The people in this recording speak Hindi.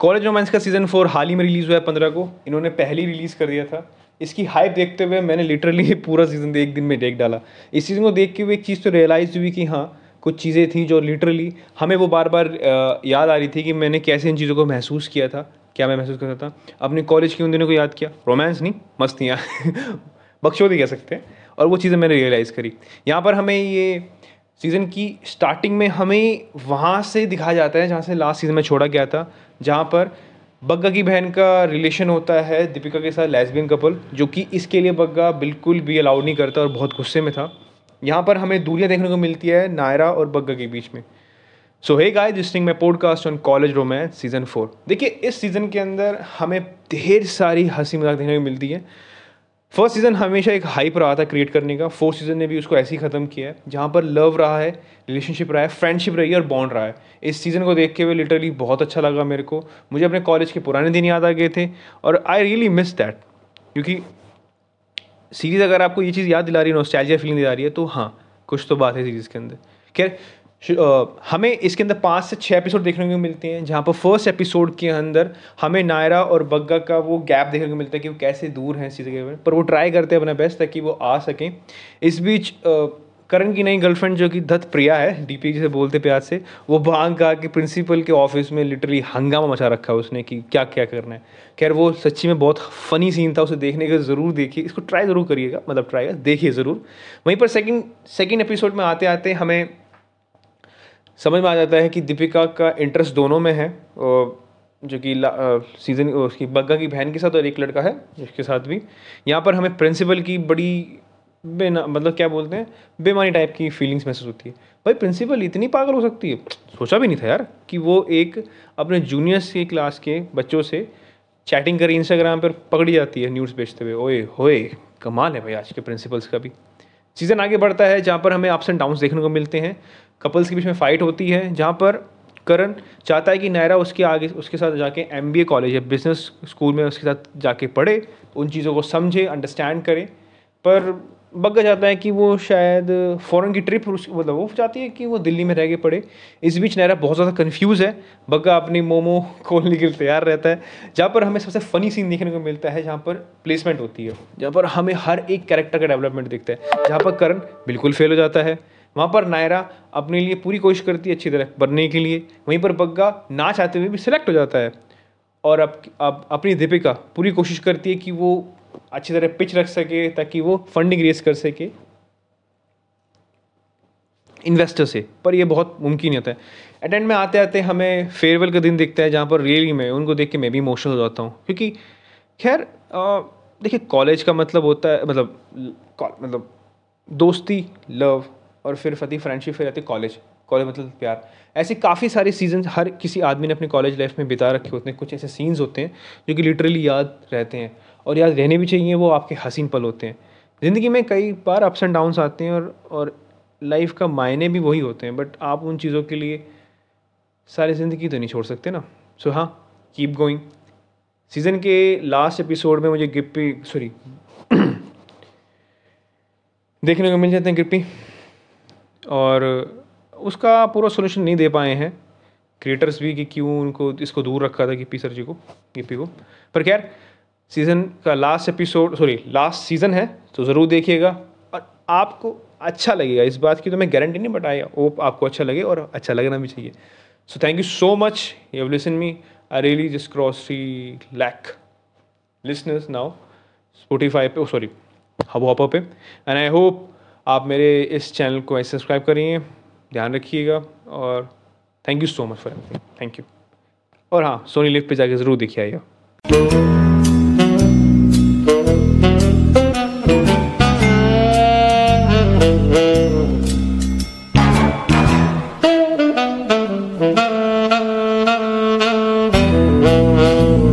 कॉलेज रोमांस का सीज़न 4 हाल ही में रिलीज़ हुआ है 15 को। इन्होंने पहले ही रिलीज़ कर दिया था। इसकी हाइप देखते हुए मैंने लिटरली पूरा सीज़न एक दिन में देख डाला। इस सीज़न को देख के हुए एक चीज़ तो रियलाइज़ हुई कि हाँ, कुछ चीज़ें थी जो लिटरली हमें वो बार बार याद आ रही थी कि मैंने कैसे इन चीज़ों को महसूस किया था, क्या मैं महसूस करता था। अपने कॉलेज के उन दिनों को याद किया, रोमांस नहीं मस्तियाँ बकचोदी कह सकते हैं, और वो चीज़ें मैंने रियलाइज़ करी। यहाँ पर हमें ये सीज़न की स्टार्टिंग में हमें वहाँ से दिखाया जाता है जहाँ से लास्ट सीज़न में छोड़ा गया था, जहाँ पर बग्गा की बहन का रिलेशन होता है दीपिका के साथ लेस्बियन कपल, जो कि इसके लिए बग्गा बिल्कुल भी अलाउ नहीं करता और बहुत गुस्से में था। यहाँ पर हमें दूरियाँ देखने को मिलती है नायरा और बग्गा के बीच में। So hey guys, this thing my podcast on college romance season 4। देखिए, इस सीज़न के अंदर हमें ढेर सारी हंसी मजाक देखने को मिलती है। फर्स्ट सीज़न हमेशा एक हाइप रहा था क्रिएट करने का, फोर्थ सीज़न ने भी उसको ऐसे ही ख़त्म किया है, जहाँ पर लव रहा है, रिलेशनशिप रहा है, फ्रेंडशिप रही है और बॉन्ड रहा है। इस सीज़न को देख के हुए लिटरली बहुत अच्छा लगा मेरे को। मुझे अपने कॉलेज के पुराने दिन याद आ गए थे और आई रियली मिस दैट, क्योंकि सीरीज़ अगर आपको ये चीज़ याद दिला रही है, नॉस्टैल्जिया फीलिंग दिला रही है, तो हाँ कुछ तो बात है सीरीज़ के अंदर। खैर, हमें इसके अंदर 5 से 6 एपिसोड देखने को मिलते हैं, जहाँ पर फर्स्ट एपिसोड के अंदर हमें नायरा और बग्गा का वो गैप देखने को मिलता है कि वो कैसे दूर हैं इस चीज़ के बारे में, पर वो ट्राई करते हैं अपना बेस्ट ताकि वो आ सकें। इस बीच करण की नई गर्लफ्रेंड जो कि दत्त प्रिया है, डीपी जिसे बोलते प्यार से, वो भाग आ के प्रिंसिपल के ऑफिस में लिटरली हंगामा मचा रखा है उसने कि क्या क्या करना है। खैर, वो सच्ची में बहुत फ़नी सीन था, उसे देखने का ज़रूर देखिए, इसको ट्राई ज़रूर करिएगा, मतलब ट्राई देखिए ज़रूर। वहीं पर सेकेंड एपिसोड में आते आते हमें समझ में आ जाता है कि दीपिका का इंटरेस्ट दोनों में है, जो कि सीज़न उसकी बग्गा की बहन के साथ और एक लड़का है उसके साथ भी। यहाँ पर हमें प्रिंसिपल की बड़ी बेमानी टाइप की फीलिंग्स महसूस होती है। भाई, प्रिंसिपल इतनी पागल हो सकती है, सोचा भी नहीं था यार कि वो एक अपने जूनियर्स के क्लास के बच्चों से चैटिंग करी इंस्टाग्राम पर पकड़ी जाती है न्यूज़ बेचते हुए। ओए होए, कमाल है भाई आज के प्रिंसिपल्स का भी। सीज़न आगे बढ़ता है जहाँ पर हमें अप्स एंड डाउन्स देखने को मिलते हैं। कपल्स के बीच में फ़ाइट होती है, जहाँ पर करण चाहता है कि नायरा उसके आगे उसके साथ जाके MBA कॉलेज या बिजनेस स्कूल में उसके साथ जाके पढ़े, उन चीज़ों को समझे, अंडरस्टैंड करे। पर बग्गा चाहता है कि वो शायद फ़ॉरेन की ट्रिप, मतलब वो चाहती है कि वो दिल्ली में रह के पढ़े। इस बीच नायरा बहुत ज़्यादा कन्फ्यूज़ है, बग्गा अपनी मोमो खोलने के लिए तैयार रहता है। जहाँ पर हमें सबसे फ़नी सीन देखने को मिलता है जहाँ पर प्लेसमेंट होती है, जहाँ पर हमें हर एक कैरेक्टर का डेवलपमेंट दिखता है। जहाँ पर करण बिल्कुल फेल हो जाता है, वहाँ पर नायरा अपने लिए पूरी कोशिश करती है अच्छी तरह बनने के लिए, वहीं पर बग्गा ना चाहते हुए भी सिलेक्ट हो जाता है। और अब अपनी दीपिका पूरी कोशिश करती है कि वो अच्छी तरह पिच रख सके ताकि वो फंडिंग रेस कर सके इन्वेस्टर से, पर ये बहुत मुमकिन नहीं होता है। एट एंड में आते आते हमें फेयरवेल का दिन दिखता है, जहाँ पर रियली में उनको देख के मैं भी इमोशनल हो जाता हूँ, क्योंकि खैर देखिए, कॉलेज का मतलब होता है मतलब दोस्ती, लव और फिर फती फ्रेंडशिप, फिर आती है कॉलेज मतलब प्यार। ऐसे काफ़ी सारे सीजन्स हर किसी आदमी ने अपने कॉलेज लाइफ में बिता रखे होते हैं। कुछ ऐसे सीन्स होते हैं जो कि लिटरली याद रहते हैं और याद रहने भी चाहिए, वो आपके हसीन पल होते हैं। ज़िंदगी में कई बार अप्स एंड डाउन्स आते हैं और लाइफ का मायने भी वही होते हैं, बट आप उन चीज़ों के लिए सारी ज़िंदगी तो नहीं छोड़ सकते ना। सो हाँ, कीप गोइंग। सीज़न के लास्ट एपिसोड में मुझे देखने को मिल जाते हैं गिप्पी, और उसका पूरा सोल्यूशन नहीं दे पाए हैं क्रिएटर्स भी कि क्यों उनको इसको दूर रखा था गिप्पी सर जी को, गिप्पी को। पर खैर, सीज़न का लास्ट सीज़न है तो ज़रूर देखिएगा और आपको अच्छा लगेगा, इस बात की तो मैं गारंटी नहीं, बट आई होप आपको अच्छा लगे और अच्छा लगना भी चाहिए। So thank you so much, you have listen me. I really just cross 3 lakh listeners now Spotify पे, हबहॉपर पे, एंड आई होप आप मेरे इस चैनल को सब्सक्राइब करिए। ध्यान रखिएगा और thank you so much for everything, thank you. और हाँ, सोनी लिव पे जाके ज़रूर देखिए आइएगा।